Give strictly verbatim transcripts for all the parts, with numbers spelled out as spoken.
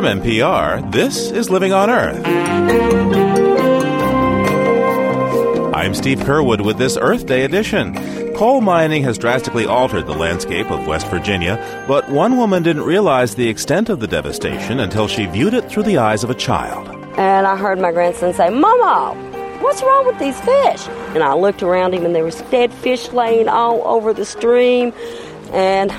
From N P R, this is Living on Earth. I'm Steve Curwood with this Earth Day edition. Coal mining has drastically altered the landscape of West Virginia, but one woman didn't realize the extent of the devastation until she viewed it through the eyes of a child. And I heard my grandson say, "Mama, what's wrong with these fish?" And I looked around him and there was dead fish laying all over the stream, and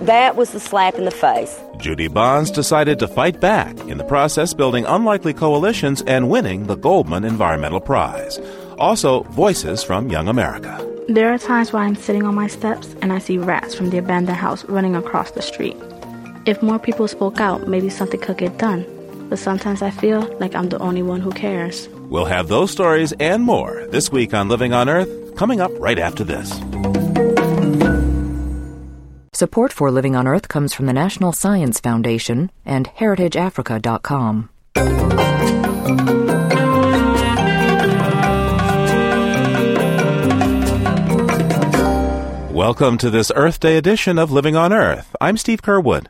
that was the slap in the face. Judy Bonds decided to fight back, in the process building unlikely coalitions and winning the Goldman Environmental Prize. Also, voices from young America. There are times where I'm sitting on my steps and I see rats from the abandoned house running across the street. If more people spoke out, maybe something could get done. But sometimes I feel like I'm the only one who cares. We'll have those stories and more this week on Living on Earth, coming up right after this. Support for Living on Earth comes from the National Science Foundation and heritage africa dot com. Welcome to this Earth Day edition of Living on Earth. I'm Steve Curwood.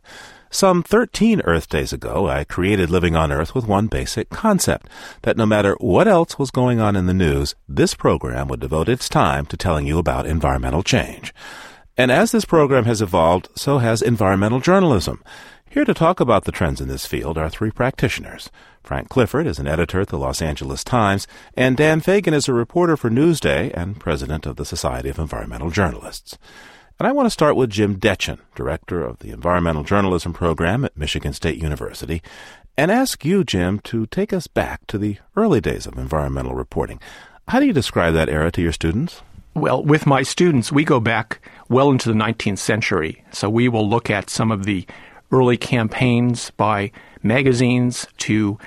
Some thirteen Earth Days ago, I created Living on Earth with one basic concept, that no matter what else was going on in the news, this program would devote its time to telling you about environmental change. And as this program has evolved, so has environmental journalism. Here to talk about the trends in this field are three practitioners. Frank Clifford is an editor at the Los Angeles Times, and Dan Fagin is a reporter for Newsday and president of the Society of Environmental Journalists. And I want to start with Jim Detjen, director of the Environmental Journalism Program at Michigan State University, and ask you, Jim, to take us back to the early days of environmental reporting. How do you describe that era to your students? Well, with my students, we go back well into the nineteenth century. So we will look at some of the early campaigns by magazines to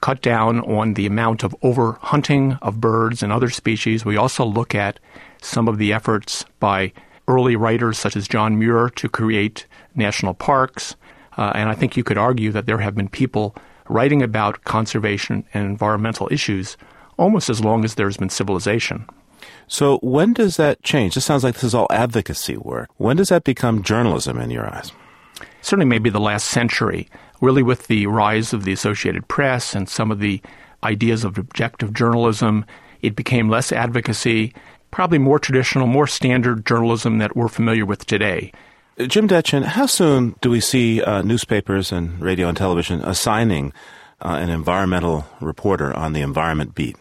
cut down on the amount of overhunting of birds and other species. We also look at some of the efforts by early writers such as John Muir to create national parks. Uh, and I think you could argue that there have been people writing about conservation and environmental issues almost as long as there's been civilization. So when does that change? This sounds like this is all advocacy work. When does that become journalism in your eyes? Certainly maybe the last century, really with the rise of the Associated Press and some of the ideas of objective journalism, it became less advocacy, probably more traditional, more standard journalism that we're familiar with today. Jim Detjen, how soon do we see uh, newspapers and radio and television assigning uh, an environmental reporter on the environment beat?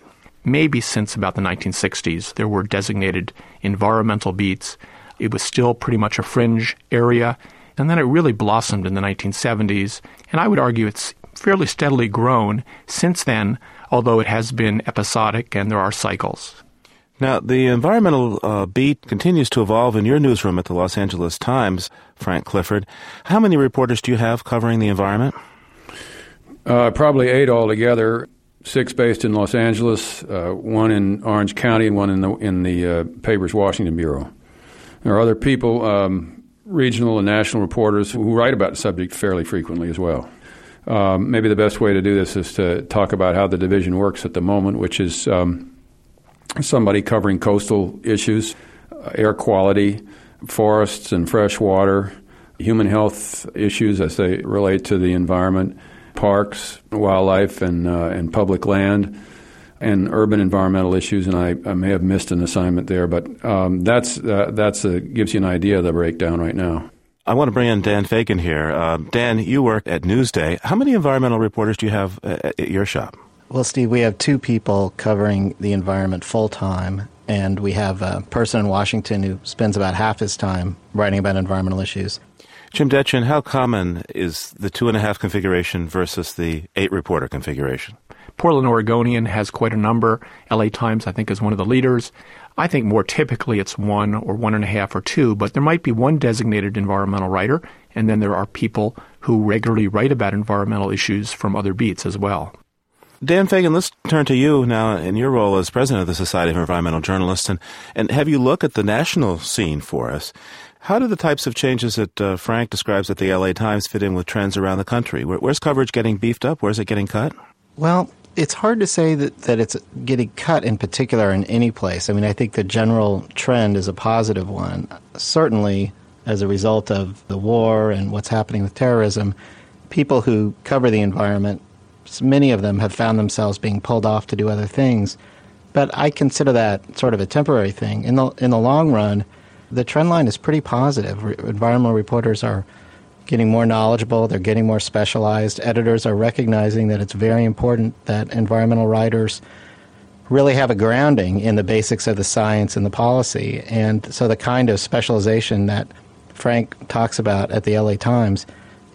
Maybe since about the nineteen sixties, there were designated environmental beats. It was still pretty much a fringe area, and then it really blossomed in the nineteen seventies, and I would argue it's fairly steadily grown since then, although it has been episodic and there are cycles. Now, the environmental uh, beat continues to evolve in your newsroom at the Los Angeles Times, Frank Clifford. How many reporters do you have covering the environment? Uh, probably eight altogether. Six based in Los Angeles, uh, one in Orange County, and one in the in the uh, paper's Washington bureau. There are other people, um, regional and national reporters, who write about the subject fairly frequently as well. Um, maybe the best way to do this is to talk about how the division works at the moment, which is um, somebody covering coastal issues, uh, air quality, forests and fresh water, human health issues as they relate to the environment, parks, wildlife, and uh, and public land, and urban environmental issues. And I, I may have missed an assignment there, but um, that's uh, that's a, gives you an idea of the breakdown right now. I want to bring in Dan Fagin here. Uh, Dan, you work at Newsday. How many environmental reporters do you have at, at your shop? Well, Steve, we have two people covering the environment full-time, and we have a person in Washington who spends about half his time writing about environmental issues. Jim Detjen, how common is the two-and-a-half configuration versus the eight-reporter configuration? Portland Oregonian has quite a number. L A Times, I think, is one of the leaders. I think more typically it's one or one-and-a-half or two, but there might be one designated environmental writer, and then there are people who regularly write about environmental issues from other beats as well. Dan Fagin, let's turn to you now in your role as president of the Society of Environmental Journalists, and, and have you look at the national scene for us. How do the types of changes that uh, Frank describes at the L A Times fit in with trends around the country? Where, where's coverage getting beefed up? Where's it getting cut? Well, it's hard to say that, that it's getting cut in particular in any place. I mean, I think the general trend is a positive one. Certainly, as a result of the war and what's happening with terrorism, people who cover the environment, many of them have found themselves being pulled off to do other things. But I consider that sort of a temporary thing. In the in the long run, the trend line is pretty positive. Re- environmental reporters are getting more knowledgeable. They're getting more specialized. Editors are recognizing that it's very important that environmental writers really have a grounding in the basics of the science and the policy. And so the kind of specialization that Frank talks about at the L A Times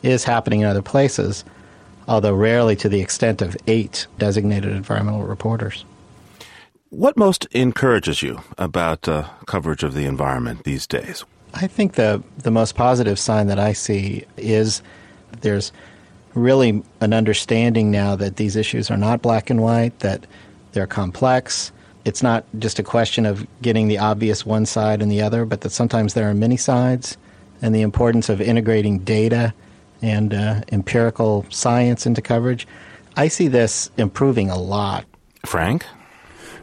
is happening in other places, although rarely to the extent of eight designated environmental reporters. What most encourages you about uh, coverage of the environment these days? I think the, the most positive sign that I see is there's really an understanding now that these issues are not black and white, that they're complex. It's not just a question of getting the obvious one side and the other, but that sometimes there are many sides, and the importance of integrating data and uh, empirical science into coverage. I see this improving a lot. Frank?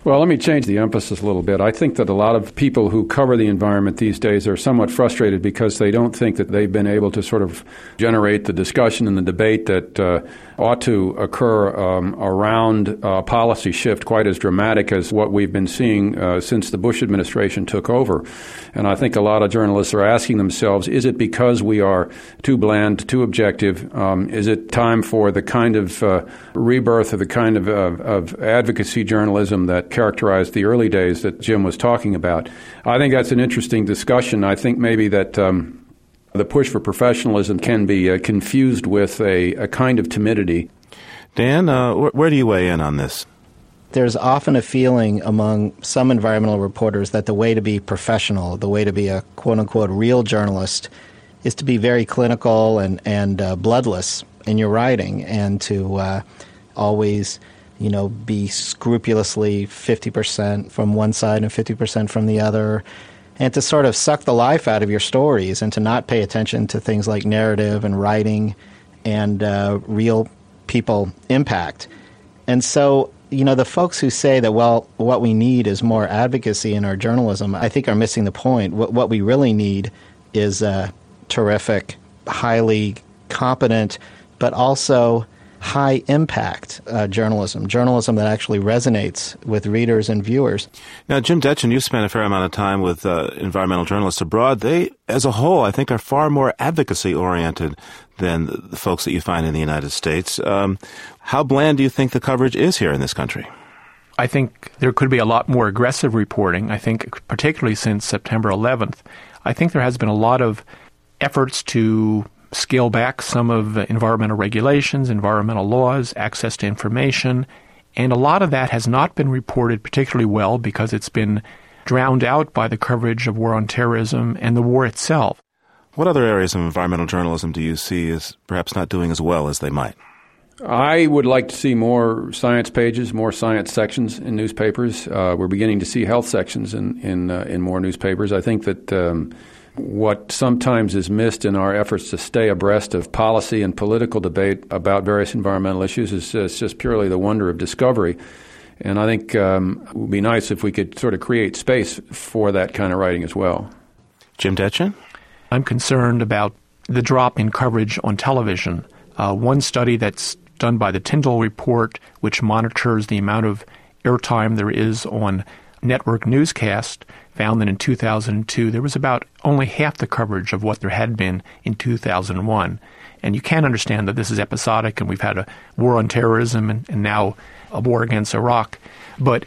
Well, let me change the emphasis a little bit. I think that a lot of people who cover the environment these days are somewhat frustrated because they don't think that they've been able to sort of generate the discussion and the debate that uh, ought to occur um, around uh, policy shift quite as dramatic as what we've been seeing uh, since the Bush administration took over. And I think a lot of journalists are asking themselves, is it because we are too bland, too objective? Um, is it time for the kind of uh, rebirth of the kind of, of, of advocacy journalism that characterized the early days that Jim was talking about? I think that's an interesting discussion. I think maybe that um, the push for professionalism can be uh, confused with a, a kind of timidity. Dan, uh, wh- where do you weigh in on this? There's often a feeling among some environmental reporters that the way to be professional, the way to be a quote-unquote real journalist, is to be very clinical and, and uh, bloodless in your writing and to uh, always... you know, be scrupulously fifty percent from one side and fifty percent from the other, and to sort of suck the life out of your stories and to not pay attention to things like narrative and writing and uh, real people impact. And so, you know, the folks who say that, well, what we need is more advocacy in our journalism, I think are missing the point. What, what we really need is a terrific, highly competent, but also high-impact uh, journalism, journalism that actually resonates with readers and viewers. Now, Jim Detjen, you've spent a fair amount of time with uh, environmental journalists abroad. They, as a whole, I think are far more advocacy-oriented than the folks that you find in the United States. Um, how bland do you think the coverage is here in this country? I think there could be a lot more aggressive reporting, I think, particularly since September eleventh. I think there has been a lot of efforts to scale back some of environmental regulations, environmental laws, access to information. And a lot of that has not been reported particularly well because it's been drowned out by the coverage of war on terrorism and the war itself. What other areas of environmental journalism do you see as perhaps not doing as well as they might? I would like to see more science pages, more science sections in newspapers. Uh, we're beginning to see health sections in, in, uh, in more newspapers. I think that... Um, What sometimes is missed in our efforts to stay abreast of policy and political debate about various environmental issues is just, just purely the wonder of discovery. And I think um, it would be nice if we could sort of create space for that kind of writing as well. Jim Detjen? I'm concerned about the drop in coverage on television. Uh, one study that's done by the Tyndall Report, which monitors the amount of airtime there is on network newscast, found that in two thousand two there was about only half the coverage of what there had been in two thousand one. And you can understand that this is episodic, and we've had a war on terrorism and, and now a war against Iraq. But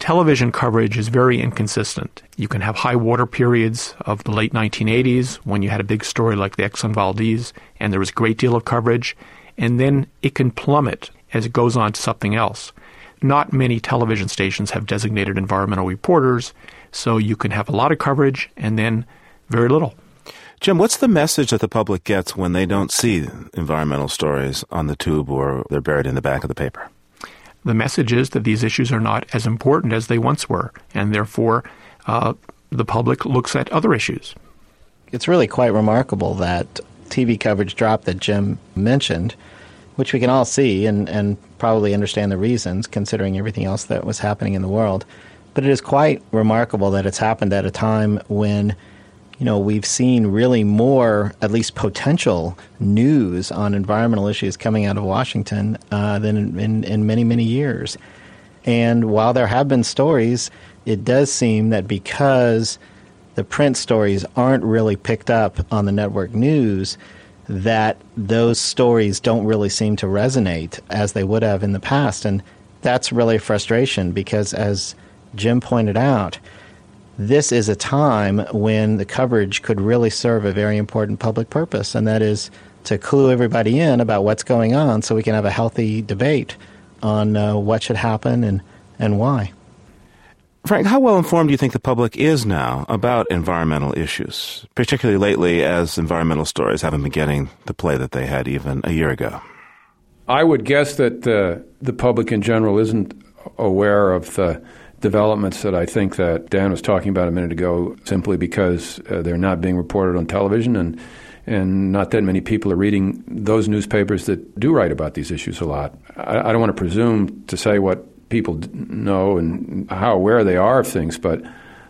television coverage is very inconsistent. You can have high water periods of the late nineteen eighties when you had a big story like the Exxon Valdez, and there was a great deal of coverage. And then it can plummet as it goes on to something else. Not many television stations have designated environmental reporters, so you can have a lot of coverage and then very little. Jim, what's the message that the public gets when they don't see environmental stories on the tube or they're buried in the back of the paper? The message is that these issues are not as important as they once were, and therefore uh, the public looks at other issues. It's really quite remarkable that T V coverage drop that Jim mentioned, which we can all see and, and probably understand the reasons, considering everything else that was happening in the world. But it is quite remarkable that it's happened at a time when, you know, we've seen really more, at least potential, news on environmental issues coming out of Washington uh, than in, in, in many, many years. And while there have been stories, it does seem that because the print stories aren't really picked up on the network news, that those stories don't really seem to resonate as they would have in the past. And that's really a frustration because, as Jim pointed out, this is a time when the coverage could really serve a very important public purpose, and that is to clue everybody in about what's going on so we can have a healthy debate on uh, what should happen and, and why. Frank, how well informed do you think the public is now about environmental issues, particularly lately as environmental stories haven't been getting the play that they had even a year ago? I would guess that uh, the public in general isn't aware of the developments that I think that Dan was talking about a minute ago, simply because uh, they're not being reported on television, and and not that many people are reading those newspapers that do write about these issues a lot. I, I don't want to presume to say what people know and how aware they are of things, but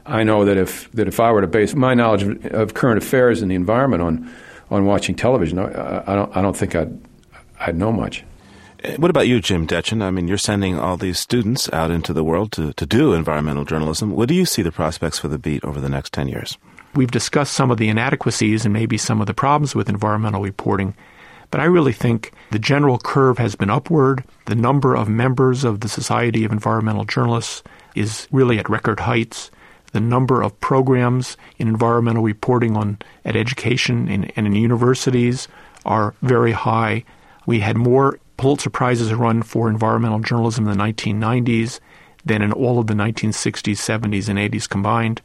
I know that if that if I were to base my knowledge of, of current affairs and the environment on on watching television, I, I don't I don't think I'd I'd know much. What about you, Jim Detjen? I mean, you're sending all these students out into the world to to do environmental journalism. What do you see the prospects for the beat over the next ten years? We've discussed some of the inadequacies and maybe some of the problems with environmental reporting. But I really think the general curve has been upward. The number of members of the Society of Environmental Journalists is really at record heights. The number of programs in environmental reporting on at education and, and in universities are very high. We had more Pulitzer Prizes run for environmental journalism in the nineteen nineties than in all of the nineteen sixties, seventies, and eighties combined.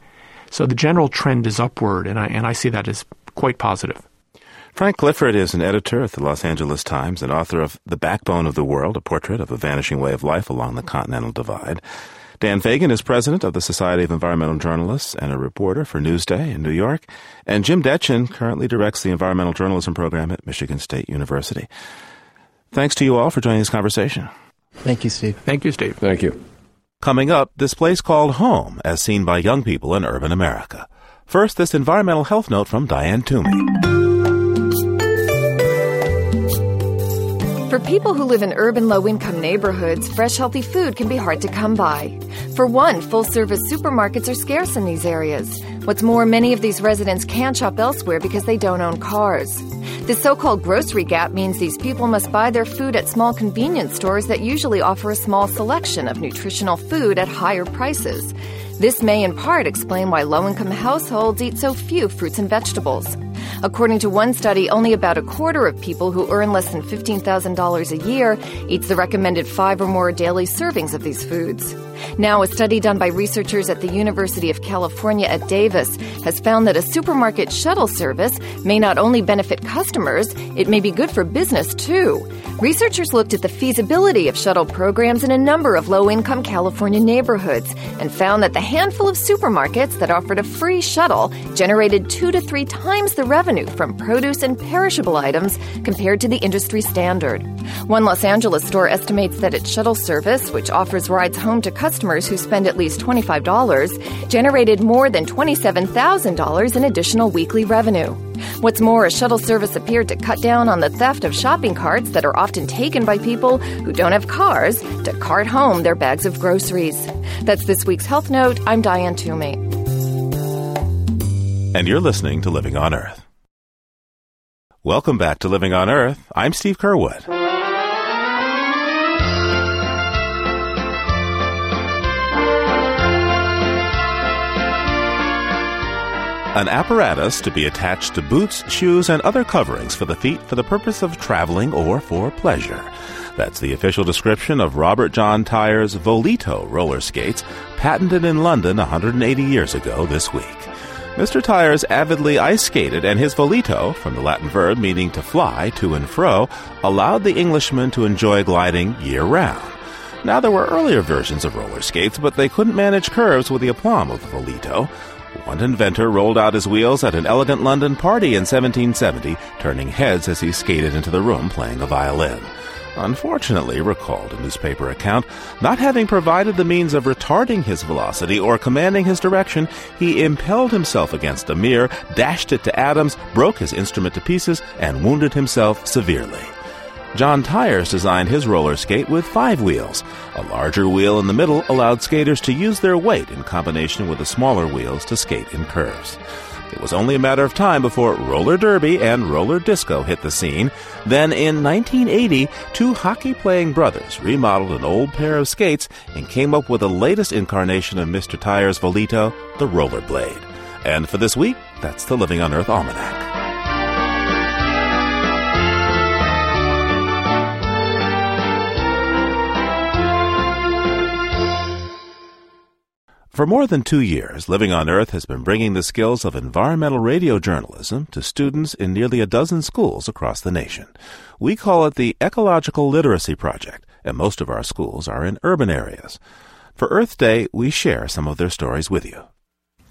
So the general trend is upward, and I, and I see that as quite positive. Frank Clifford is an editor at the Los Angeles Times and author of The Backbone of the World, a portrait of a vanishing way of life along the continental divide. Dan Fagin is president of the Society of Environmental Journalists and a reporter for Newsday in New York. And Jim Detjen currently directs the environmental journalism program at Michigan State University. Thanks to you all for joining this conversation. Thank you, Steve. Thank you, Steve. Thank you. Coming up, this place called home, as seen by young people in urban America. First, this environmental health note from Diane Toomey. For people who live in urban low-income neighborhoods, fresh, healthy food can be hard to come by. For one, full-service supermarkets are scarce in these areas. What's more, many of these residents can't shop elsewhere because they don't own cars. The so-called grocery gap means these people must buy their food at small convenience stores that usually offer a small selection of nutritional food at higher prices. This may in part explain why low-income households eat so few fruits and vegetables. According to one study, only about a quarter of people who earn less than fifteen thousand dollars a year eats the recommended five or more daily servings of these foods. Now, a study done by researchers at the University of California at Davis has found that a supermarket shuttle service may not only benefit customers, it may be good for business, too. Researchers looked at the feasibility of shuttle programs in a number of low-income California neighborhoods and found that the handful of supermarkets that offered a free shuttle generated two to three times the revenue from produce and perishable items compared to the industry standard. One Los Angeles store estimates that its shuttle service, which offers rides home to customers who spend at least twenty-five dollars, generated more than twenty-seven thousand dollars in additional weekly revenue. What's more, a shuttle service appeared to cut down on the theft of shopping carts that are often taken by people who don't have cars to cart home their bags of groceries. That's this week's Health Note. I'm Diane Toomey. And you're listening to Living on Earth. Welcome back to Living on Earth. I'm Steve Curwood. An apparatus to be attached to boots, shoes, and other coverings for the feet for the purpose of traveling or for pleasure. That's the official description of Robert John Tyer's Volito roller skates, patented in London one hundred eighty years ago this week. Mister Tyer's avidly ice skated, and his Volito, from the Latin verb meaning to fly, to and fro, allowed the Englishman to enjoy gliding year-round. Now, there were earlier versions of roller skates, but they couldn't manage curves with the aplomb of the Volito. One inventor rolled out his wheels at an elegant London party in seventeen seventy, turning heads as he skated into the room playing a violin. Unfortunately, recalled a newspaper account, not having provided the means of retarding his velocity or commanding his direction, he impelled himself against a mirror, dashed it to atoms, broke his instrument to pieces, and wounded himself severely. John Tyers designed his roller skate with five wheels. A larger wheel in the middle allowed skaters to use their weight in combination with the smaller wheels to skate in curves. It was only a matter of time before roller derby and roller disco hit the scene. Then in nineteen eighty, two hockey-playing brothers remodeled an old pair of skates and came up with the latest incarnation of Mister Tyers' Volito, the rollerblade. And for this week, that's the Living on Earth Almanac. For more than two years, Living on Earth has been bringing the skills of environmental radio journalism to students in nearly a dozen schools across the nation. We call it the Ecological Literacy Project, and most of our schools are in urban areas. For Earth Day, we share some of their stories with you.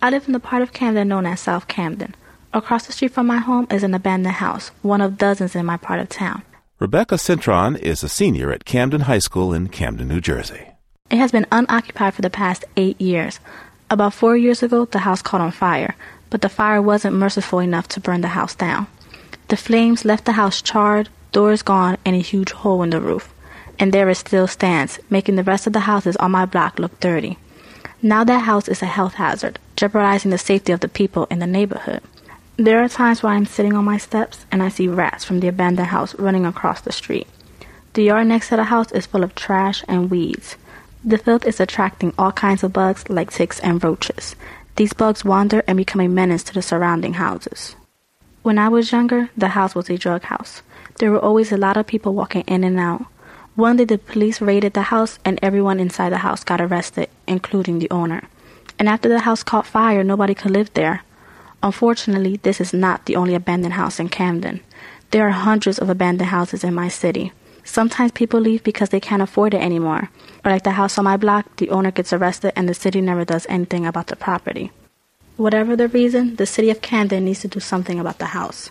I live in the part of Camden known as South Camden. Across the street from my home is an abandoned house, one of dozens in my part of town. Rebecca Cintron is a senior at Camden High School in Camden, New Jersey. It has been unoccupied for the past eight years. About four years ago, the house caught on fire, but the fire wasn't merciful enough to burn the house down. The flames left the house charred, doors gone, and a huge hole in the roof. And there it still stands, making the rest of the houses on my block look dirty. Now that house is a health hazard, jeopardizing the safety of the people in the neighborhood. There are times where I'm sitting on my steps and I see rats from the abandoned house running across the street. The yard next to the house is full of trash and weeds. The filth is attracting all kinds of bugs like ticks and roaches. These bugs wander and become a menace to the surrounding houses. When I was younger, the house was a drug house. There were always a lot of people walking in and out. One day the police raided the house and everyone inside the house got arrested, including the owner. And after the house caught fire, nobody could live there. Unfortunately, this is not the only abandoned house in Camden. There are hundreds of abandoned houses in my city. Sometimes people leave because they can't afford it anymore. Or like the house on my block, the owner gets arrested and the city never does anything about the property. Whatever the reason, the city of Camden needs to do something about the house.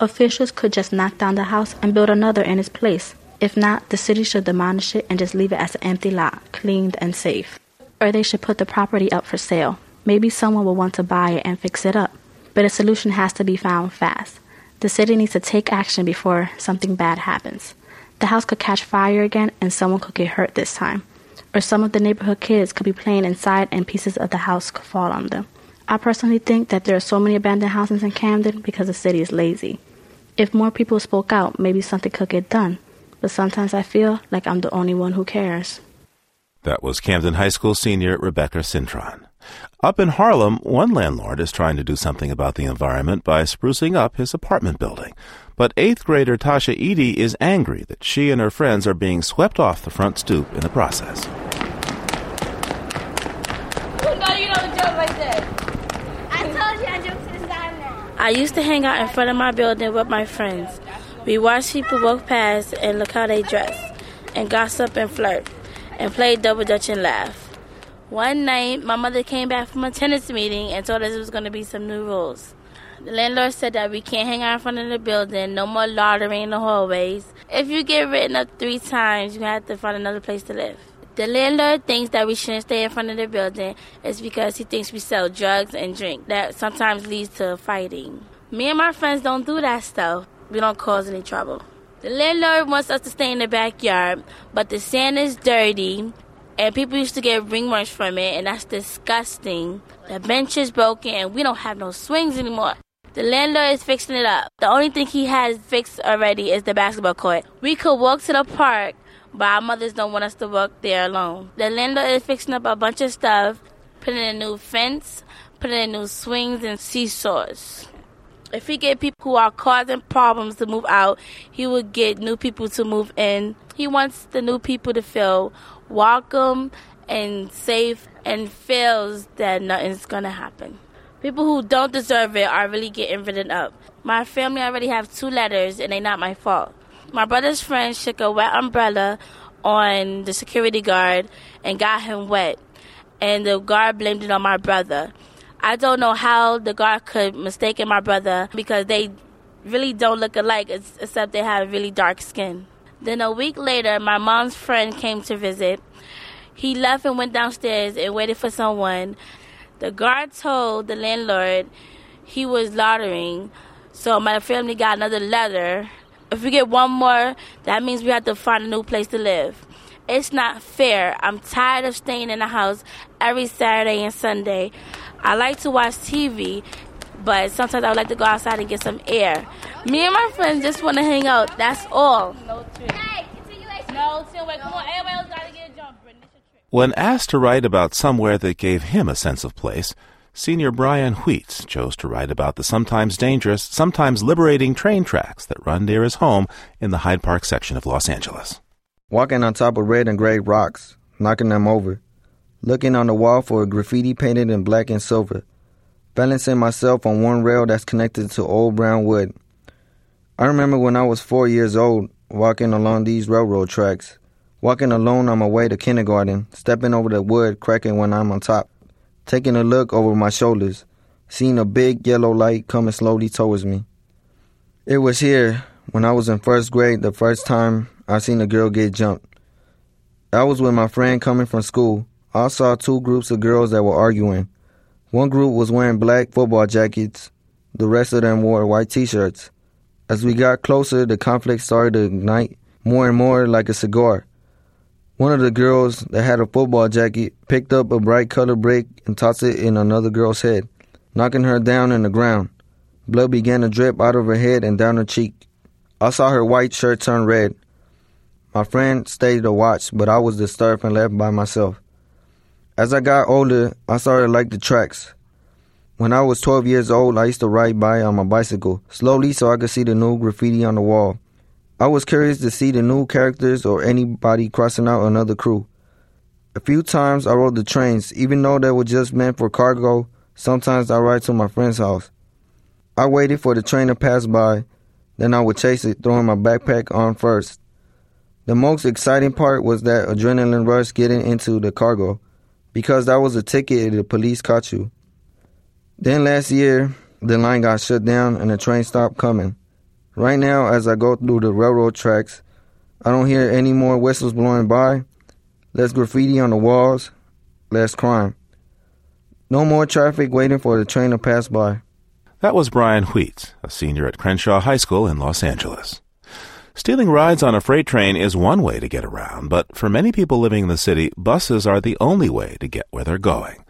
Officials could just knock down the house and build another in its place. If not, the city should demolish it and just leave it as an empty lot, cleaned and safe. Or they should put the property up for sale. Maybe someone will want to buy it and fix it up. But a solution has to be found fast. The city needs to take action before something bad happens. The house could catch fire again and someone could get hurt this time. Or some of the neighborhood kids could be playing inside and pieces of the house could fall on them. I personally think that there are so many abandoned houses in Camden because the city is lazy. If more people spoke out, maybe something could get done. But sometimes I feel like I'm the only one who cares. That was Camden High School senior Rebecca Cintron. Up in Harlem, one landlord is trying to do something about the environment by sprucing up his apartment building. But eighth grader Tasha Eady is angry that she and her friends are being swept off the front stoop in the process. I used to hang out in front of my building with my friends. We watched people walk past and look how they dress, and gossip and flirt, and play double dutch and laugh. One night, my mother came back from a tennis meeting and told us it was going to be some new rules. The landlord said that we can't hang out in front of the building, no more loitering in the hallways. If you get written up three times, you have to find another place to live. The landlord thinks that we shouldn't stay in front of the building. It's because he thinks we sell drugs and drink. That sometimes leads to fighting. Me and my friends don't do that stuff. We don't cause any trouble. The landlord wants us to stay in the backyard, but the sand is dirty. And people used to get ringworms from it, and that's disgusting. The bench is broken, and we don't have no swings anymore. The landlord is fixing it up. The only thing he has fixed already is the basketball court. We could walk to the park, but our mothers don't want us to walk there alone. The landlord is fixing up a bunch of stuff, putting in a new fence, putting in new swings and seesaws. If he get people who are causing problems to move out, he will get new people to move in. He wants the new people to feel welcome and safe and feels that nothing's going to happen. People who don't deserve it are really getting ridden up. My family already have two letters and they're not my fault. My brother's friend shook a wet umbrella on the security guard and got him wet. And the guard blamed it on my brother. I don't know how the guard could mistaken my brother because they really don't look alike except they have really dark skin. Then a week later, my mom's friend came to visit. He left and went downstairs and waited for someone. The guard told the landlord he was loitering, so my family got another letter. If we get one more, that means we have to find a new place to live. It's not fair. I'm tired of staying in the house every Saturday and Sunday. I like to watch T V, but sometimes I would like to go outside and get some air. Me and my friends just want to hang out. That's all. No trip. No trip. Come on, everybody else got to get a jump. When asked to write about somewhere that gave him a sense of place, senior Brian Wheat chose to write about the sometimes dangerous, sometimes liberating train tracks that run near his home in the Hyde Park section of Los Angeles. Walking on top of red and gray rocks, knocking them over, looking on the wall for a graffiti painted in black and silver, balancing myself on one rail that's connected to old brown wood. I remember when I was four years old, walking along these railroad tracks, walking alone on my way to kindergarten, stepping over the wood cracking when I'm on top, taking a look over my shoulders, seeing a big yellow light coming slowly towards me. It was here, when I was in first grade, the first time I seen a girl get jumped. I was with my friend coming from school. I saw two groups of girls that were arguing. One group was wearing black football jackets. The rest of them wore white t-shirts. As we got closer, the conflict started to ignite more and more like a cigar. One of the girls that had a football jacket picked up a bright color brick and tossed it in another girl's head, knocking her down in the ground. Blood began to drip out of her head and down her cheek. I saw her white shirt turn red. My friend stayed to watch, but I was disturbed and left by myself. As I got older, I started to like the tracks. When I was twelve years old, I used to ride by on my bicycle, slowly so I could see the new graffiti on the wall. I was curious to see the new characters or anybody crossing out another crew. A few times I rode the trains, even though they were just meant for cargo, sometimes I ride to my friend's house. I waited for the train to pass by, then I would chase it, throwing my backpack on first. The most exciting part was that adrenaline rush getting into the cargo, because that was a ticket if the police caught you. Then last year, the line got shut down and the train stopped coming. Right now, as I go through the railroad tracks, I don't hear any more whistles blowing by, less graffiti on the walls, less crime. No more traffic waiting for the train to pass by. That was Brian Wheat, a senior at Crenshaw High School in Los Angeles. Stealing rides on a freight train is one way to get around, but for many people living in the city, buses are the only way to get where they're going.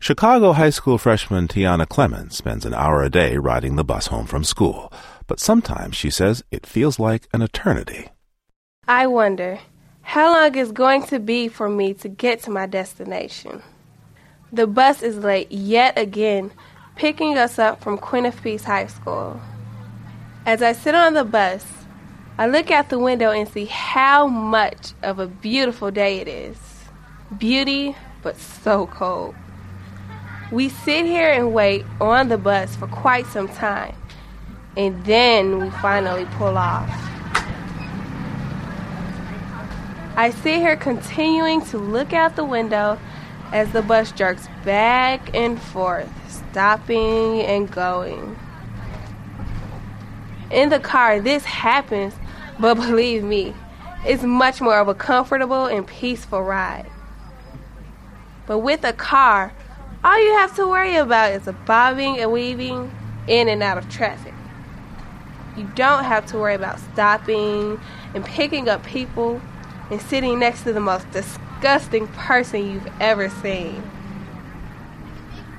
Chicago high school freshman Tiana Clemens spends an hour a day riding the bus home from school. But sometimes, she says, it feels like an eternity. I wonder, how long it's going to be for me to get to my destination? The bus is late yet again, picking us up from Queen of Peace High School. As I sit on the bus, I look out the window and see how much of a beautiful day it is. Beauty, but so cold. We sit here and wait on the bus for quite some time. And then we finally pull off. I sit here continuing to look out the window as the bus jerks back and forth, stopping and going. In the car, this happens, but believe me, it's much more of a comfortable and peaceful ride. But with a car, all you have to worry about is the bobbing and weaving in and out of traffic. You don't have to worry about stopping and picking up people and sitting next to the most disgusting person you've ever seen.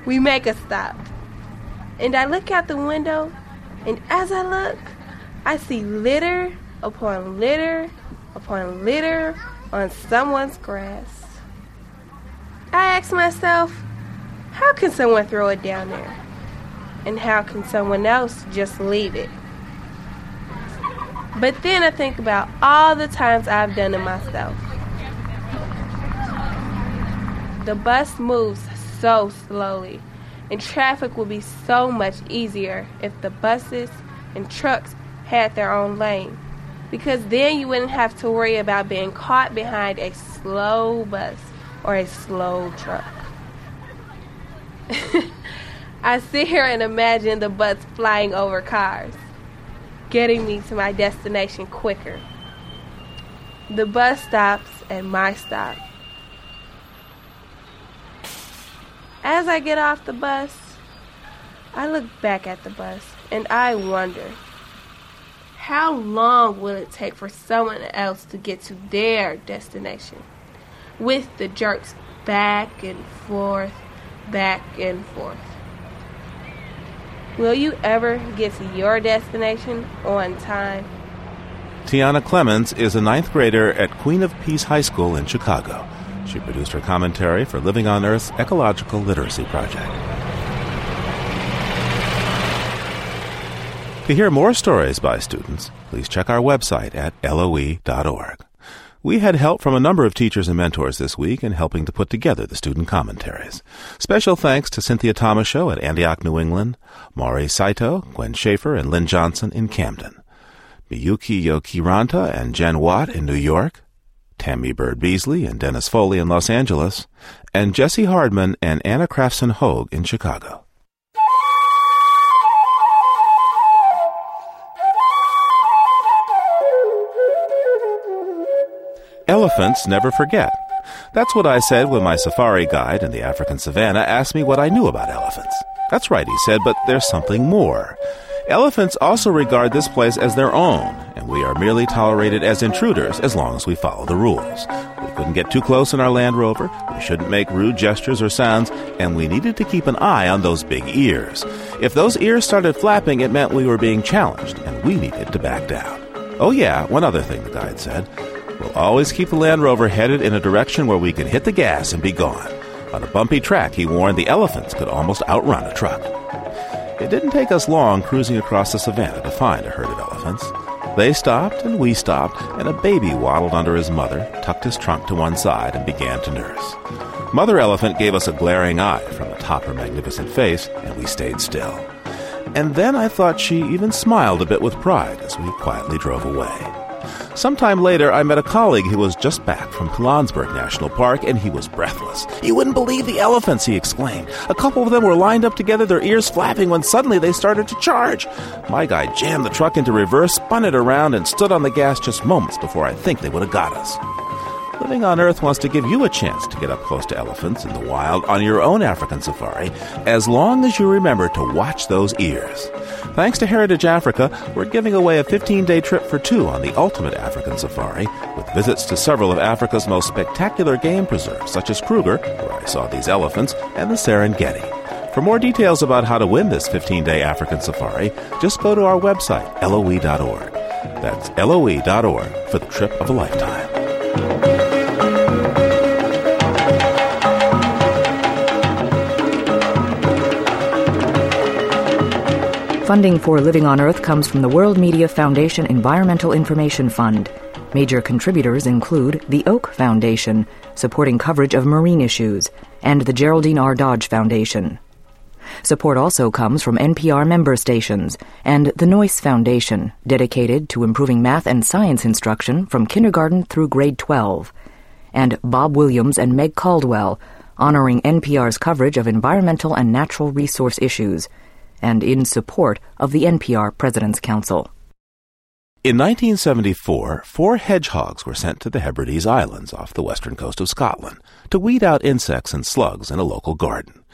We make a stop, and I look out the window, and as I look, I see litter upon litter upon litter on someone's grass. I ask myself, how can someone throw it down there? And how can someone else just leave it? But then I think about all the times I've done it myself. The bus moves so slowly, and traffic would be so much easier if the buses and trucks had their own lane, because then you wouldn't have to worry about being caught behind a slow bus or a slow truck. I sit here and imagine the butts flying over cars, getting me to my destination quicker. The bus stops at my stop. As I get off the bus, I look back at the bus and I wonder, how long will it take for someone else to get to their destination? With the jerks back and forth, back and forth. Will you ever get to your destination on time? Tiana Clemens is a ninth grader at Queen of Peace High School in Chicago. She produced her commentary for Living on Earth's Ecological Literacy Project. To hear more stories by students, please check our website at L O E dot org. We had help from a number of teachers and mentors this week in helping to put together the student commentaries. Special thanks to Cynthia Tomashow at Antioch, New England, Maury Saito, Gwen Schaefer, and Lynn Johnson in Camden, Miyuki Yokiranta and Jen Watt in New York, Tammy Bird Beasley and Dennis Foley in Los Angeles, and Jesse Hardman and Anna Craftson Hogue in Chicago. Elephants never forget. That's what I said when my safari guide in the African savannah asked me what I knew about elephants. That's right, he said, but there's something more. Elephants also regard this place as their own, and we are merely tolerated as intruders as long as we follow the rules. We couldn't get too close in our Land Rover, we shouldn't make rude gestures or sounds, and we needed to keep an eye on those big ears. If those ears started flapping, it meant we were being challenged, and we needed to back down. Oh yeah, one other thing the guide said. We'll always keep the Land Rover headed in a direction where we can hit the gas and be gone. On a bumpy track, he warned the elephants could almost outrun a truck. It didn't take us long cruising across the savannah to find a herd of elephants. They stopped, and we stopped, and a baby waddled under his mother, tucked his trunk to one side, and began to nurse. Mother elephant gave us a glaring eye from atop her magnificent face, and we stayed still. And then I thought she even smiled a bit with pride as we quietly drove away. Sometime later, I met a colleague who was just back from Pilansberg National Park, and he was breathless. "You wouldn't believe the elephants," he exclaimed. "A couple of them were lined up together, their ears flapping, when suddenly they started to charge. My guy jammed the truck into reverse, spun it around, and stood on the gas just moments before I think they would have got us." Living on Earth wants to give you a chance to get up close to elephants in the wild on your own African safari, as long as you remember to watch those ears. Thanks to Heritage Africa, we're giving away a fifteen-day trip for two on the ultimate African safari, with visits to several of Africa's most spectacular game preserves, such as Kruger, where I saw these elephants, and the Serengeti. For more details about how to win this fifteen-day African safari, just go to our website, L O E dot org. That's L O E dot org for the trip of a lifetime. Funding for Living on Earth comes from the World Media Foundation Environmental Information Fund. Major contributors include the Oak Foundation, supporting coverage of marine issues, and the Geraldine R. Dodge Foundation. Support also comes from N P R member stations and the Noyce Foundation, dedicated to improving math and science instruction from kindergarten through grade twelve, and Bob Williams and Meg Caldwell, honoring N P R's coverage of environmental and natural resource issues, and in support of the N P R President's Council. In nineteen seventy-four, four hedgehogs were sent to the Hebrides Islands off the western coast of Scotland to weed out insects and slugs in a local garden.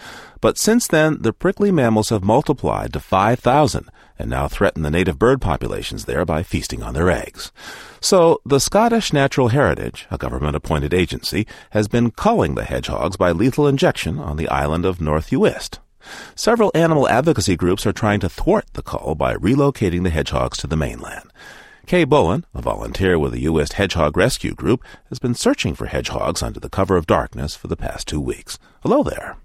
But since then, the prickly mammals have multiplied to five thousand and now threaten the native bird populations there by feasting on their eggs. So the Scottish Natural Heritage, a government-appointed agency, has been culling the hedgehogs by lethal injection on the island of North Uist. Several animal advocacy groups are trying to thwart the cull by relocating the hedgehogs to the mainland. Kay Bowen, a volunteer with the U S Hedgehog Rescue Group, has been searching for hedgehogs under the cover of darkness for the past two weeks. Hello there.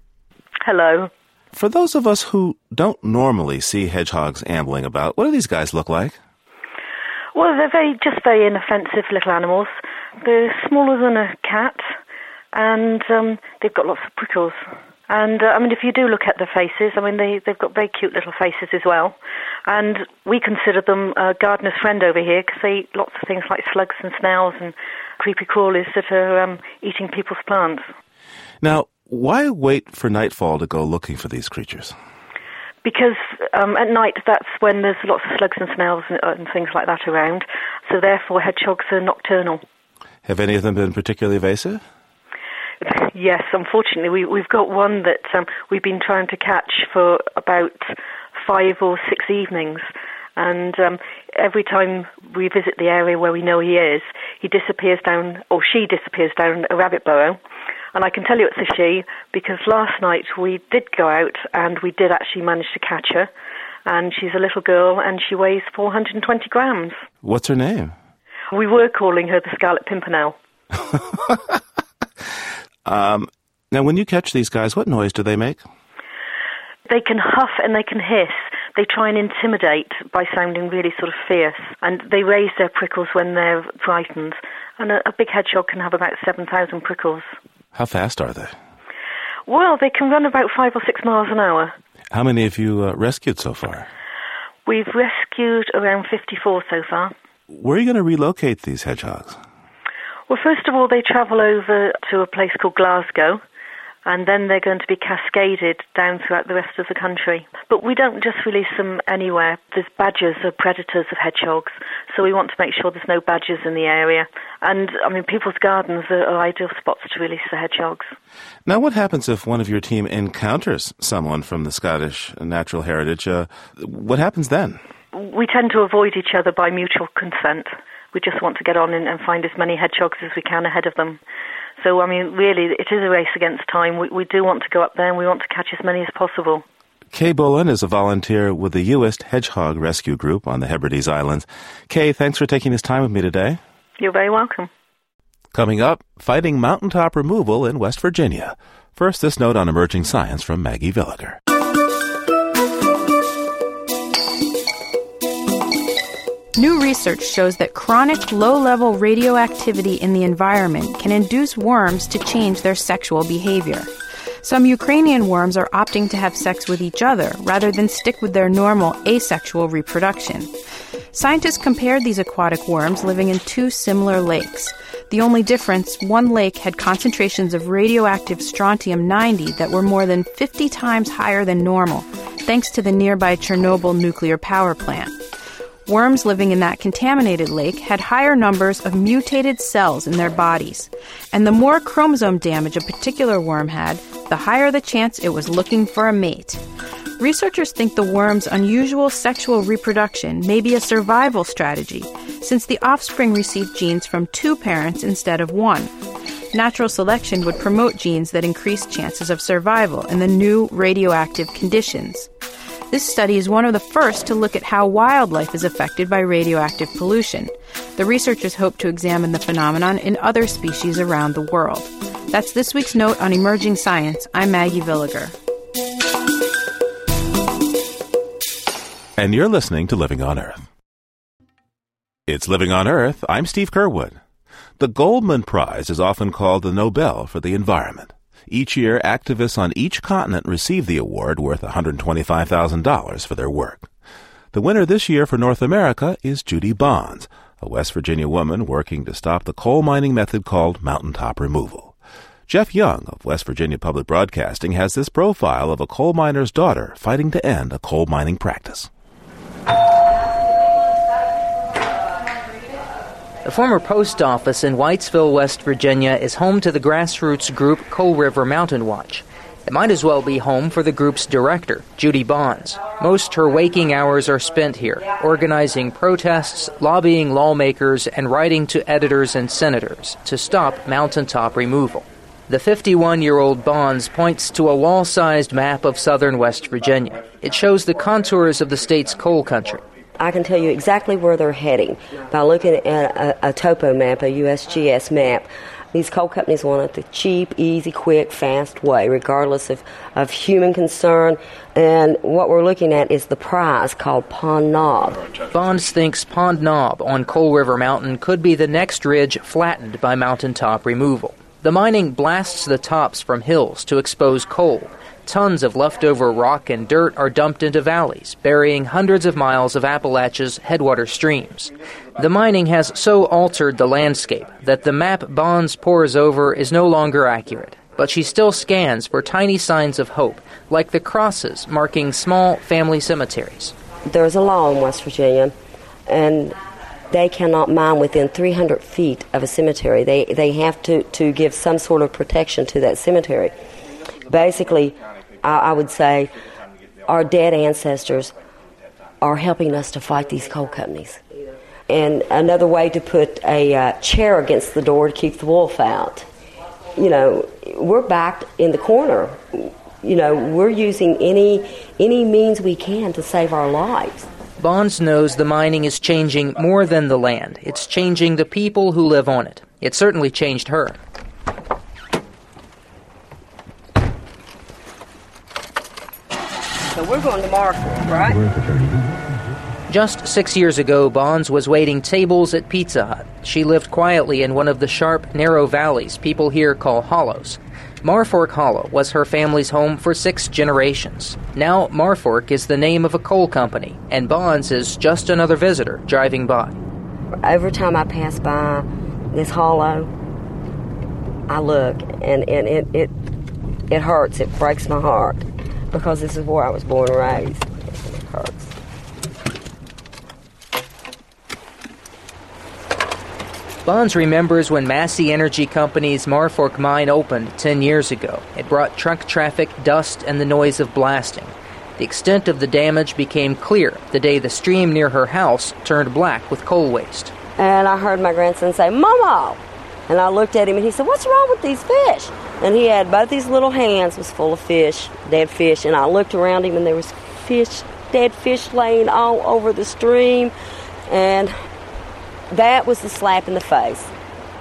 Hello. For those of us who don't normally see hedgehogs ambling about, what do these guys look like? Well, they're very, just very inoffensive little animals. They're smaller than a cat, and um, they've got lots of prickles. And, uh, I mean, if you do look at their faces, I mean, they, they've got very cute little faces as well. And we consider them a gardener's friend over here because they eat lots of things like slugs and snails and creepy crawlies that are um, eating people's plants. Now, why wait for nightfall to go looking for these creatures? because um, at night that's when there's lots of slugs and snails and, and things like that around. So therefore hedgehogs are nocturnal. Have any of them been particularly evasive? Yes, unfortunately. We, we've got one that um, we've been trying to catch for about five or six evenings. And um, every time we visit the area where we know he is, he disappears down, or she disappears down a rabbit burrow. And I can tell you it's a she because last night we did go out and we did actually manage to catch her. And she's a little girl and she weighs four hundred twenty grams. What's her name? We were calling her the Scarlet Pimpernel. um, now, when you catch these guys, what noise do they make? They can huff and they can hiss. They try and intimidate by sounding really sort of fierce. And they raise their prickles when they're frightened. And a, a big hedgehog can have about seven thousand prickles. How fast are they? Well, they can run about five or six miles an hour. How many have you uh, rescued so far? We've rescued around fifty-four so far. Where are you going to relocate these hedgehogs? Well, first of all, they travel over to a place called Glasgow, and then they're going to be cascaded down throughout the rest of the country. But we don't just release them anywhere. There's badgers are predators of hedgehogs, so we want to make sure there's no badgers in the area. And, I mean, people's gardens are, are ideal spots to release the hedgehogs. Now, what happens if one of your team encounters someone from the Scottish Natural Heritage? Uh, what happens then? We tend to avoid each other by mutual consent. We just want to get on and, and find as many hedgehogs as we can ahead of them. So, I mean, really, it is a race against time. We, we do want to go up there and we want to catch as many as possible. Kay Bolan is a volunteer with the U S Hedgehog Rescue Group on the Hebrides Islands. Kay, thanks for taking this time with me today. You're very welcome. Coming up, fighting mountaintop removal in West Virginia. First, this note on emerging science from Maggie Villiger. New research shows that chronic low-level radioactivity in the environment can induce worms to change their sexual behavior. Some Ukrainian worms are opting to have sex with each other rather than stick with their normal asexual reproduction. Scientists compared these aquatic worms living in two similar lakes. The only difference, one lake had concentrations of radioactive strontium ninety that were more than fifty times higher than normal, thanks to the nearby Chernobyl nuclear power plant. Worms living in that contaminated lake had higher numbers of mutated cells in their bodies. And the more chromosome damage a particular worm had, the higher the chance it was looking for a mate. Researchers think the worm's unusual sexual reproduction may be a survival strategy, since the offspring received genes from two parents instead of one. Natural selection would promote genes that increase chances of survival in the new radioactive conditions. This study is one of the first to look at how wildlife is affected by radioactive pollution. The researchers hope to examine the phenomenon in other species around the world. That's this week's note on emerging science. I'm Maggie Villiger. And you're listening to Living on Earth. It's Living on Earth. I'm Steve Curwood. The Goldman Prize is often called the Nobel for the Environment. Each year, activists on each continent receive the award worth one hundred twenty-five thousand dollars for their work. The winner this year for North America is Judy Bonds, a West Virginia woman working to stop the coal mining method called mountaintop removal. Jeff Young of West Virginia Public Broadcasting has this profile of a coal miner's daughter fighting to end a coal mining practice. The former post office in Whitesville, West Virginia, is home to the grassroots group Coal River Mountain Watch. It might as well be home for the group's director, Judy Bonds. Most her waking hours are spent here, organizing protests, lobbying lawmakers, and writing to editors and senators to stop mountaintop removal. The fifty-one-year-old Bonds points to a wall-sized map of southern West Virginia. It shows the contours of the state's coal country. I can tell you exactly where they're heading by looking at a, a topo map, a U S G S map. These coal companies want it the cheap, easy, quick, fast way, regardless of, of human concern. And what we're looking at is the prize called Pond Knob. Bonds thinks Pond Knob on Coal River Mountain could be the next ridge flattened by mountaintop removal. The mining blasts the tops from hills to expose coal. Tons of leftover rock and dirt are dumped into valleys, burying hundreds of miles of Appalachia's headwater streams. The mining has so altered the landscape that the map Bonds pores over is no longer accurate. But she still scans for tiny signs of hope, like the crosses marking small family cemeteries. There is a law in West Virginia, and they cannot mine within three hundred feet of a cemetery. They they have to, to give some sort of protection to that cemetery. Basically, I, I would say our dead ancestors are helping us to fight these coal companies. And another way to put a uh, chair against the door to keep the wolf out. You know, we're backed in the corner. You know, we're using any any means we can to save our lives. Bonds knows the mining is changing more than the land. It's changing the people who live on it. It certainly changed her. So we're going to Marfork, right? Just six years ago, Bonds was waiting tables at Pizza Hut. She lived quietly in one of the sharp, narrow valleys people here call hollows. Marfork Hollow was her family's home for six generations. Now Marfork is the name of a coal company, and Bonds is just another visitor driving by. Every time I pass by this hollow, I look, and, and it, it it hurts. It breaks my heart, because this is where I was born and raised. It hurts. Bonds remembers when Massey Energy Company's Marfork mine opened ten years ago. It brought truck traffic, dust, and the noise of blasting. The extent of the damage became clear the day the stream near her house turned black with coal waste. And I heard my grandson say, "Mama!" And I looked at him and he said, "What's wrong with these fish?" And he had both his little hands was full of fish, dead fish. And I looked around him and there was fish, dead fish laying all over the stream. And that was the slap in the face.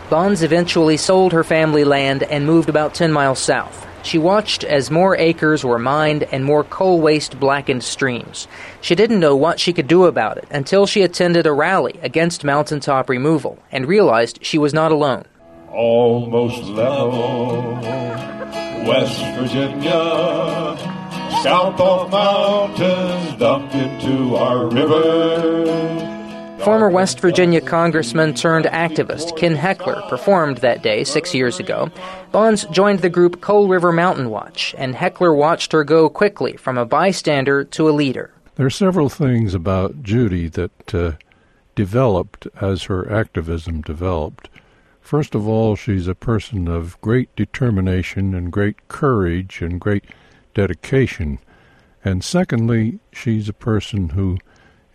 Bonds eventually sold her family land and moved about ten miles south. She watched as more acres were mined and more coal waste blackened streams. She didn't know what she could do about it until she attended a rally against mountaintop removal and realized she was not alone. Almost level, West Virginia, south of mountains dumped into our river. Former West Virginia Congressman turned activist Ken Heckler performed that day six years ago. Bonds joined the group Coal River Mountain Watch, and Heckler watched her go quickly from a bystander to a leader. There are several things about Judy that uh, developed as her activism developed. First of all, she's a person of great determination and great courage and great dedication. And secondly, she's a person who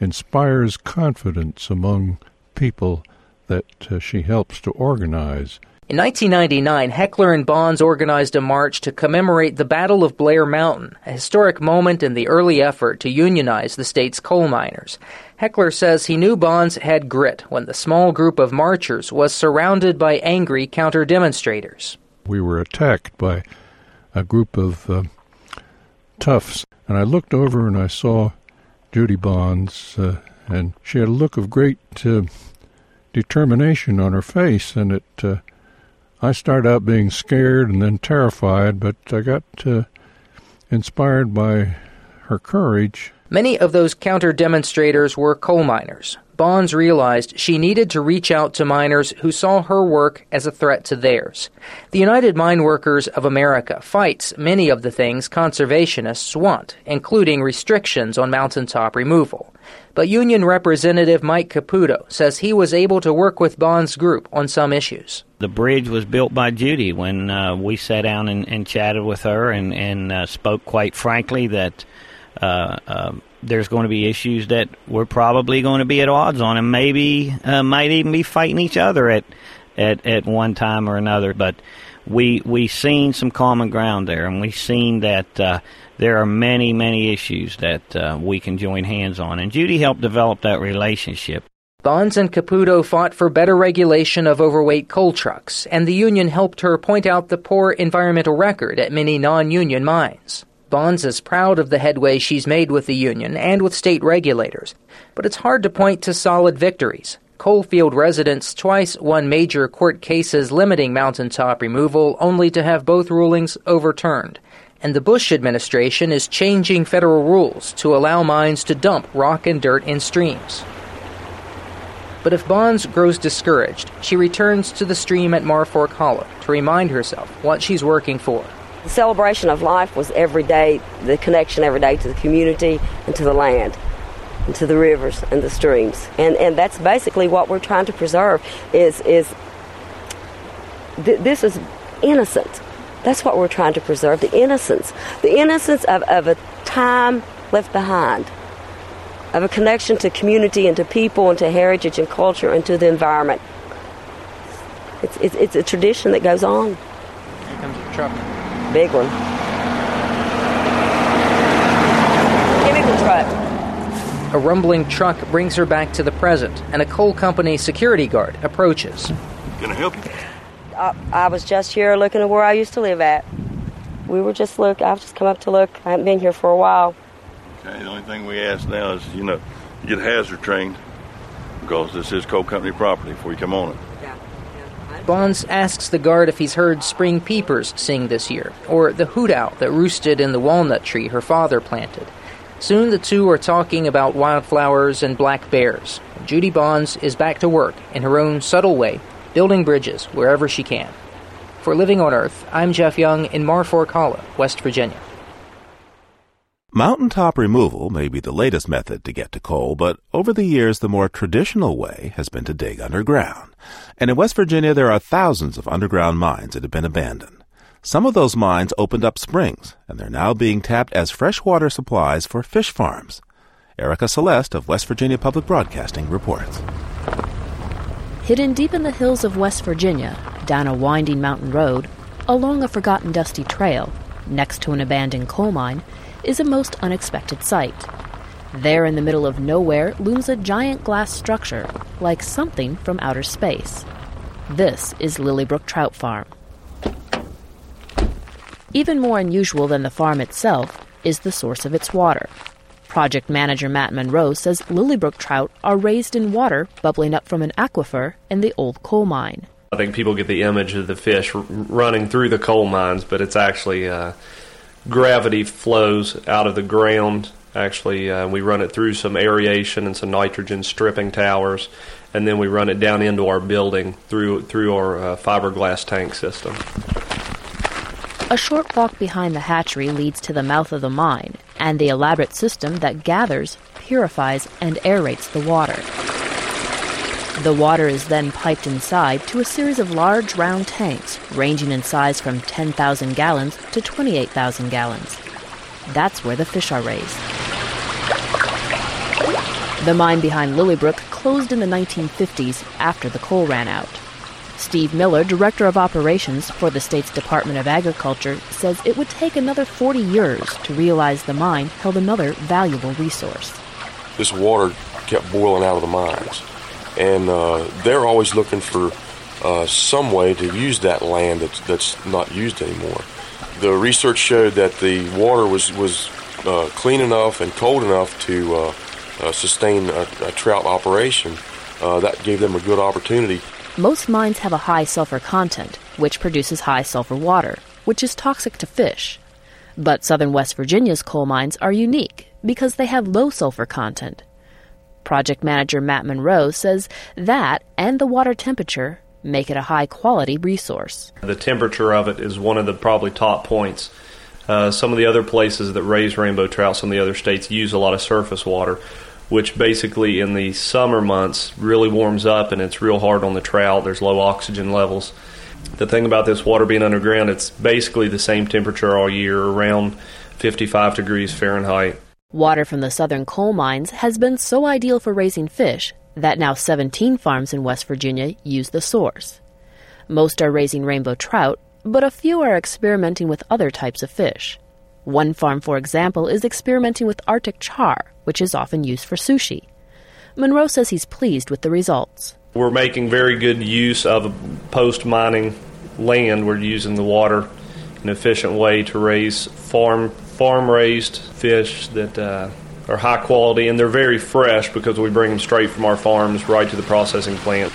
inspires confidence among people that uh, she helps to organize. In nineteen ninety-nine, Heckler and Bonds organized a march to commemorate the Battle of Blair Mountain, a historic moment in the early effort to unionize the state's coal miners. Heckler says he knew Bonds had grit when the small group of marchers was surrounded by angry counter-demonstrators. We were attacked by a group of uh, toughs, and I looked over and I saw Judy Bonds, uh, and she had a look of great uh, determination on her face, and it, uh, I started out being scared and then terrified, but I got uh, inspired by her courage. Many of those counter-demonstrators were coal miners. Bonds realized she needed to reach out to miners who saw her work as a threat to theirs. The United Mine Workers of America fights many of the things conservationists want, including restrictions on mountaintop removal. But Union Representative Mike Caputo says he was able to work with Bonds' group on some issues. The bridge was built by Judy when uh, we sat down and, and chatted with her and, and uh, spoke quite frankly that Uh, uh, there's going to be issues that we're probably going to be at odds on, and maybe uh, might even be fighting each other at, at at one time or another. But we we seen some common ground there, and we seen that uh, there are many many issues that uh, we can join hands on. And Judy helped develop that relationship. Bonds and Caputo fought for better regulation of overweight coal trucks, and the union helped her point out the poor environmental record at many non-union mines. Bonds is proud of the headway she's made with the union and with state regulators, but it's hard to point to solid victories. Coalfield residents twice won major court cases limiting mountaintop removal only to have both rulings overturned. And the Bush administration is changing federal rules to allow mines to dump rock and dirt in streams. But if Bonds grows discouraged, she returns to the stream at Marfork Hollow to remind herself what she's working for. The celebration of life was every day, the connection every day to the community and to the land, and to the rivers and the streams. And and that's basically what we're trying to preserve is, is th- this is innocent. That's what we're trying to preserve, the innocence. The innocence of, of a time left behind, of a connection to community and to people and to heritage and culture and to the environment. It's, it's, it's a tradition that goes on. Here comes the truck. Big one. Give me the truck. A rumbling truck brings her back to the present, and a coal company security guard approaches. Can I help you? I, I was just here looking at where I used to live at. We were just look. I've just come up to look. I haven't been here for a while. Okay, the only thing we ask now is, you know, you get hazard trained because this is coal company property before you come on it. Yeah. Yeah. Bonds asks the guard if he's heard spring peepers sing this year, or the hoot owl that roosted in the walnut tree her father planted. Soon the two are talking about wildflowers and black bears. Judy Bonds is back to work in her own subtle way, building bridges wherever she can. For Living on Earth, I'm Jeff Young in Marfork Hollow, West Virginia. Mountaintop removal may be the latest method to get to coal, but over the years the more traditional way has been to dig underground. And in West Virginia there are thousands of underground mines that have been abandoned. Some of those mines opened up springs, and they're now being tapped as freshwater supplies for fish farms. Erica Celeste of West Virginia Public Broadcasting reports. Hidden deep in the hills of West Virginia, down a winding mountain road, along a forgotten dusty trail, next to an abandoned coal mine, is a most unexpected sight. There in the middle of nowhere looms a giant glass structure, like something from outer space. This is Lilybrook Trout Farm. Even more unusual than the farm itself is the source of its water. Project manager Matt Monroe says Lilybrook trout are raised in water bubbling up from an aquifer in the old coal mine. I think people get the image of the fish r- running through the coal mines, but it's actually uh, gravity flows out of the ground. Actually, uh, we run it through some aeration and some nitrogen stripping towers, and then we run it down into our building through, through our uh, fiberglass tank system. A short walk behind the hatchery leads to the mouth of the mine and the elaborate system that gathers, purifies, and aerates the water. The water is then piped inside to a series of large round tanks ranging in size from ten thousand gallons to twenty-eight thousand gallons. That's where the fish are raised. The mine behind Lilybrook closed in the nineteen fifties after the coal ran out. Steve Miller, Director of Operations for the state's Department of Agriculture, says it would take another forty years to realize the mine held another valuable resource. This water kept boiling out of the mines, and uh, they're always looking for uh, some way to use that land that's, that's not used anymore. The research showed that the water was, was uh, clean enough and cold enough to uh, uh, sustain a, a trout operation. Uh, that gave them a good opportunity. Most mines have a high sulfur content, which produces high sulfur water, which is toxic to fish. But southern West Virginia's coal mines are unique because they have low sulfur content. Project manager Matt Monroe says that and the water temperature make it a high-quality resource. The temperature of it is one of the probably top points. Uh, some of the other places that raise rainbow trout, some of the other states, use a lot of surface water, which basically in the summer months really warms up and it's real hard on the trout. There's low oxygen levels. The thing about this water being underground, it's basically the same temperature all year, around fifty-five degrees Fahrenheit. Water from the southern coal mines has been so ideal for raising fish that now seventeen farms in West Virginia use the source. Most are raising rainbow trout, but a few are experimenting with other types of fish. One farm, for example, is experimenting with Arctic char, which is often used for sushi. Monroe says he's pleased with the results. We're making very good use of post-mining land. We're using the water in an efficient way to raise farm, farm-raised fish that uh, are high quality, and they're very fresh because we bring them straight from our farms right to the processing plant.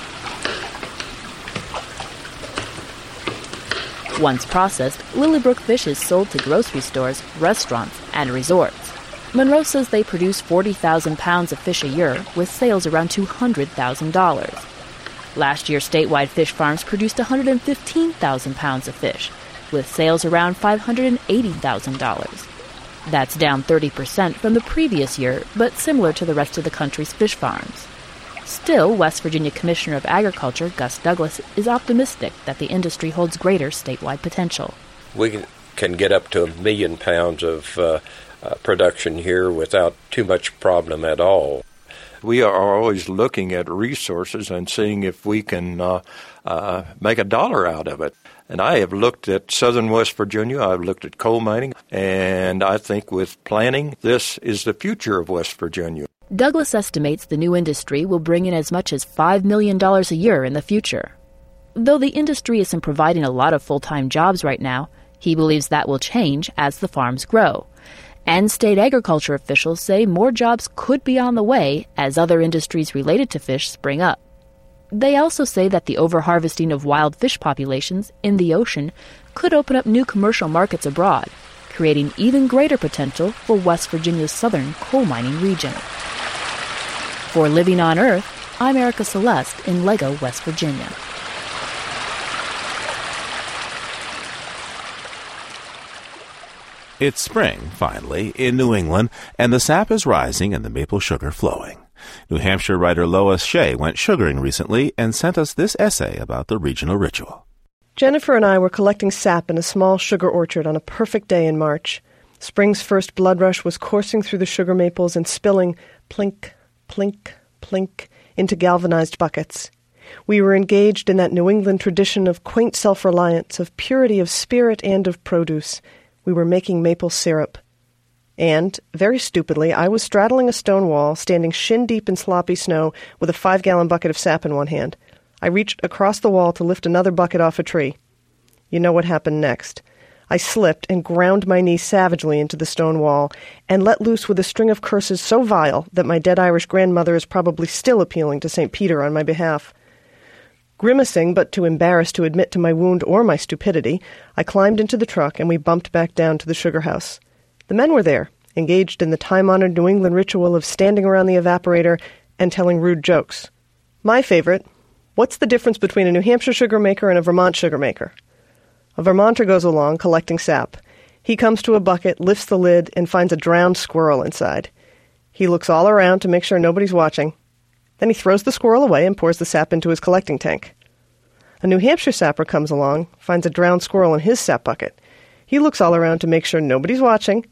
Once processed, Lilybrook fish is sold to grocery stores, restaurants, and resorts. Monroe says they produce forty thousand pounds of fish a year, with sales around two hundred thousand dollars. Last year, statewide fish farms produced one hundred fifteen thousand pounds of fish, with sales around five hundred eighty thousand dollars. That's down thirty percent from the previous year, but similar to the rest of the country's fish farms. Still, West Virginia Commissioner of Agriculture Gus Douglas is optimistic that the industry holds greater statewide potential. We can get up to a million pounds of uh, uh, production here without too much problem at all. We are always looking at resources and seeing if we can uh, uh, make a dollar out of it. And I have looked at southern West Virginia, I've looked at coal mining, and I think with planning, this is the future of West Virginia. Douglas estimates the new industry will bring in as much as five million dollars a year in the future. Though the industry isn't providing a lot of full-time jobs right now, he believes that will change as the farms grow. And state agriculture officials say more jobs could be on the way as other industries related to fish spring up. They also say that the overharvesting of wild fish populations in the ocean could open up new commercial markets abroad, creating even greater potential for West Virginia's southern coal mining region. For Living on Earth, I'm Erica Celeste in Lego, West Virginia. It's spring, finally, in New England, and the sap is rising and the maple sugar flowing. New Hampshire writer Lois Shea went sugaring recently and sent us this essay about the regional ritual. Jennifer and I were collecting sap in a small sugar orchard on a perfect day in March. Spring's first blood rush was coursing through the sugar maples and spilling plink, plink, plink into galvanized buckets. We were engaged in that New England tradition of quaint self-reliance, of purity of spirit and of produce. We were making maple syrup. And, very stupidly, I was straddling a stone wall, standing shin-deep in sloppy snow, with a five-gallon bucket of sap in one hand. I reached across the wall to lift another bucket off a tree. You know what happened next. I slipped and ground my knee savagely into the stone wall, and let loose with a string of curses so vile that my dead Irish grandmother is probably still appealing to Saint Peter on my behalf. Grimacing, but too embarrassed to admit to my wound or my stupidity, I climbed into the truck and we bumped back down to the sugar house. The men were there, engaged in the time-honored New England ritual of standing around the evaporator and telling rude jokes. My favorite, what's the difference between a New Hampshire sugar maker and a Vermont sugar maker? A Vermonter goes along, collecting sap. He comes to a bucket, lifts the lid, and finds a drowned squirrel inside. He looks all around to make sure nobody's watching. Then he throws the squirrel away and pours the sap into his collecting tank. A New Hampshire sapper comes along, finds a drowned squirrel in his sap bucket. He looks all around to make sure nobody's watching,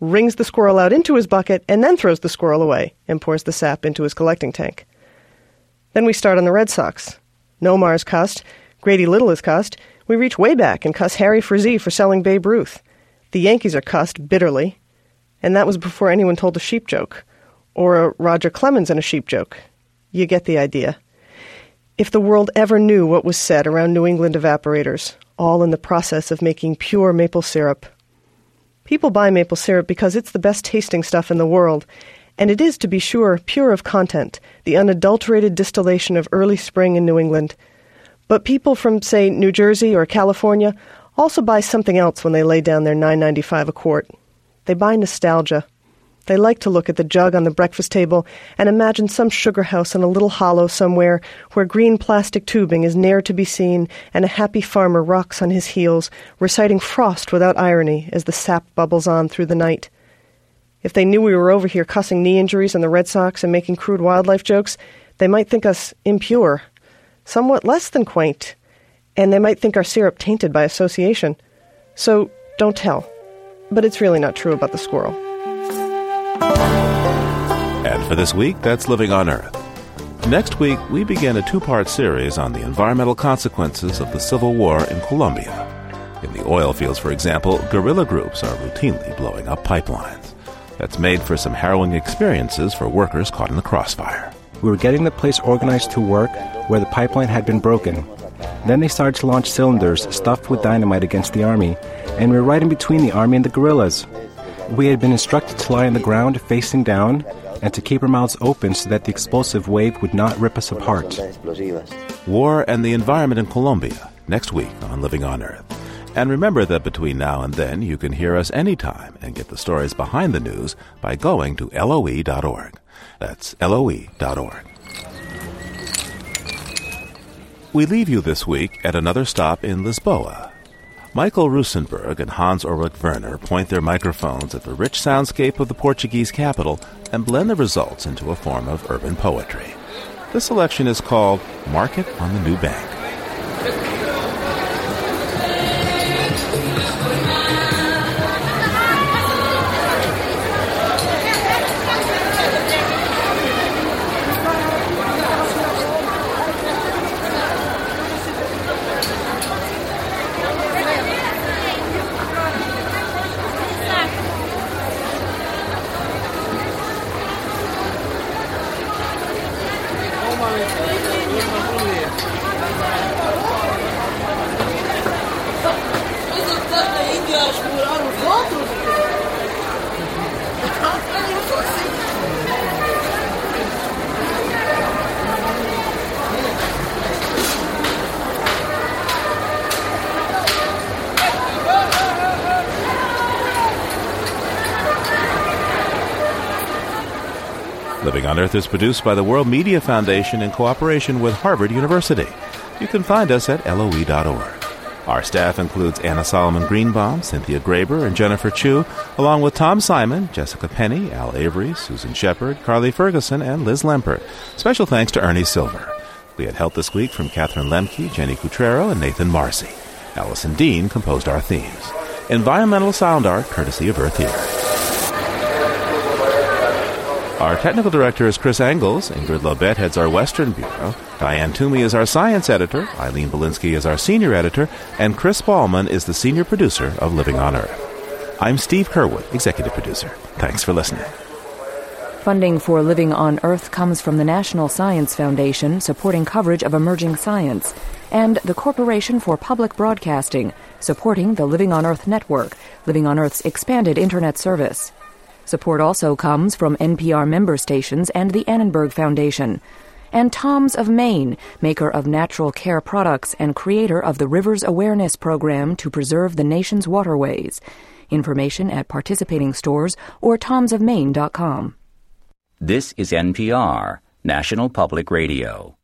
wrings the squirrel out into his bucket, and then throws the squirrel away and pours the sap into his collecting tank. Then we start on the Red Sox. Nomar is cussed. Grady Little is cussed. We reach way back and cuss Harry Frazee for selling Babe Ruth. The Yankees are cussed bitterly. And that was before anyone told a sheep joke. Or a Roger Clemens and a sheep joke. You get the idea. If the world ever knew what was said around New England evaporators, all in the process of making pure maple syrup. People buy maple syrup because it's the best tasting stuff in the world, and it is, to be sure, pure of content, the unadulterated distillation of early spring in New England. But people from, say, New Jersey or California also buy something else when they lay down their nine dollars and ninety-five cents a quart. They buy nostalgia. They like to look at the jug on the breakfast table and imagine some sugar house in a little hollow somewhere where green plastic tubing is ne'er to be seen and a happy farmer rocks on his heels, reciting Frost without irony as the sap bubbles on through the night. If they knew we were over here cussing knee injuries and the Red Sox and making crude wildlife jokes, they might think us impure, somewhat less than quaint, and they might think our syrup tainted by association. So don't tell. But it's really not true about the squirrel. And for this week, that's Living on Earth. Next week, we begin a two-part series on the environmental consequences of the Civil War in Colombia. In the oil fields, for example, guerrilla groups are routinely blowing up pipelines. That's made for some harrowing experiences for workers caught in the crossfire. We were getting the place organized to work where the pipeline had been broken. Then they started to launch cylinders stuffed with dynamite against the army, and we were right in between the army and the guerrillas. We had been instructed to lie on the ground facing down and to keep our mouths open so that the explosive wave would not rip us apart. War and the environment in Colombia, next week on Living on Earth. And remember that between now and then, you can hear us anytime and get the stories behind the news by going to L O E dot org. That's L O E dot org. We leave you this week at another stop in Lisboa. Michael Rusenberg and Hans Ulrich Werner point their microphones at the rich soundscape of the Portuguese capital and blend the results into a form of urban poetry. This selection is called Market on the New Bank. Living on Earth is produced by the World Media Foundation in cooperation with Harvard University. You can find us at L O E dot org. Our staff includes Anna Solomon-Greenbaum, Cynthia Graber, and Jennifer Chu, along with Tom Simon, Jessica Penny, Al Avery, Susan Shepard, Carly Ferguson, and Liz Lempert. Special thanks to Ernie Silver. We had help this week from Catherine Lemke, Jenny Cutrero, and Nathan Marcy. Allison Dean composed our themes. Environmental sound art courtesy of Earth Ear. Our technical director is Chris Engels. Ingrid Lobet heads our Western Bureau. Diane Toomey is our science editor, Eileen Belinsky is our senior editor, and Chris Ballman is the senior producer of Living on Earth. I'm Steve Curwood, executive producer. Thanks for listening. Funding for Living on Earth comes from the National Science Foundation, supporting coverage of emerging science, and the Corporation for Public Broadcasting, supporting the Living on Earth network, Living on Earth's expanded Internet service. Support also comes from N P R member stations and the Annenberg Foundation, and Tom's of Maine, maker of natural care products and creator of the Rivers Awareness Program to preserve the nation's waterways. Information at participating stores or toms of maine dot com. This is N P R, National Public Radio.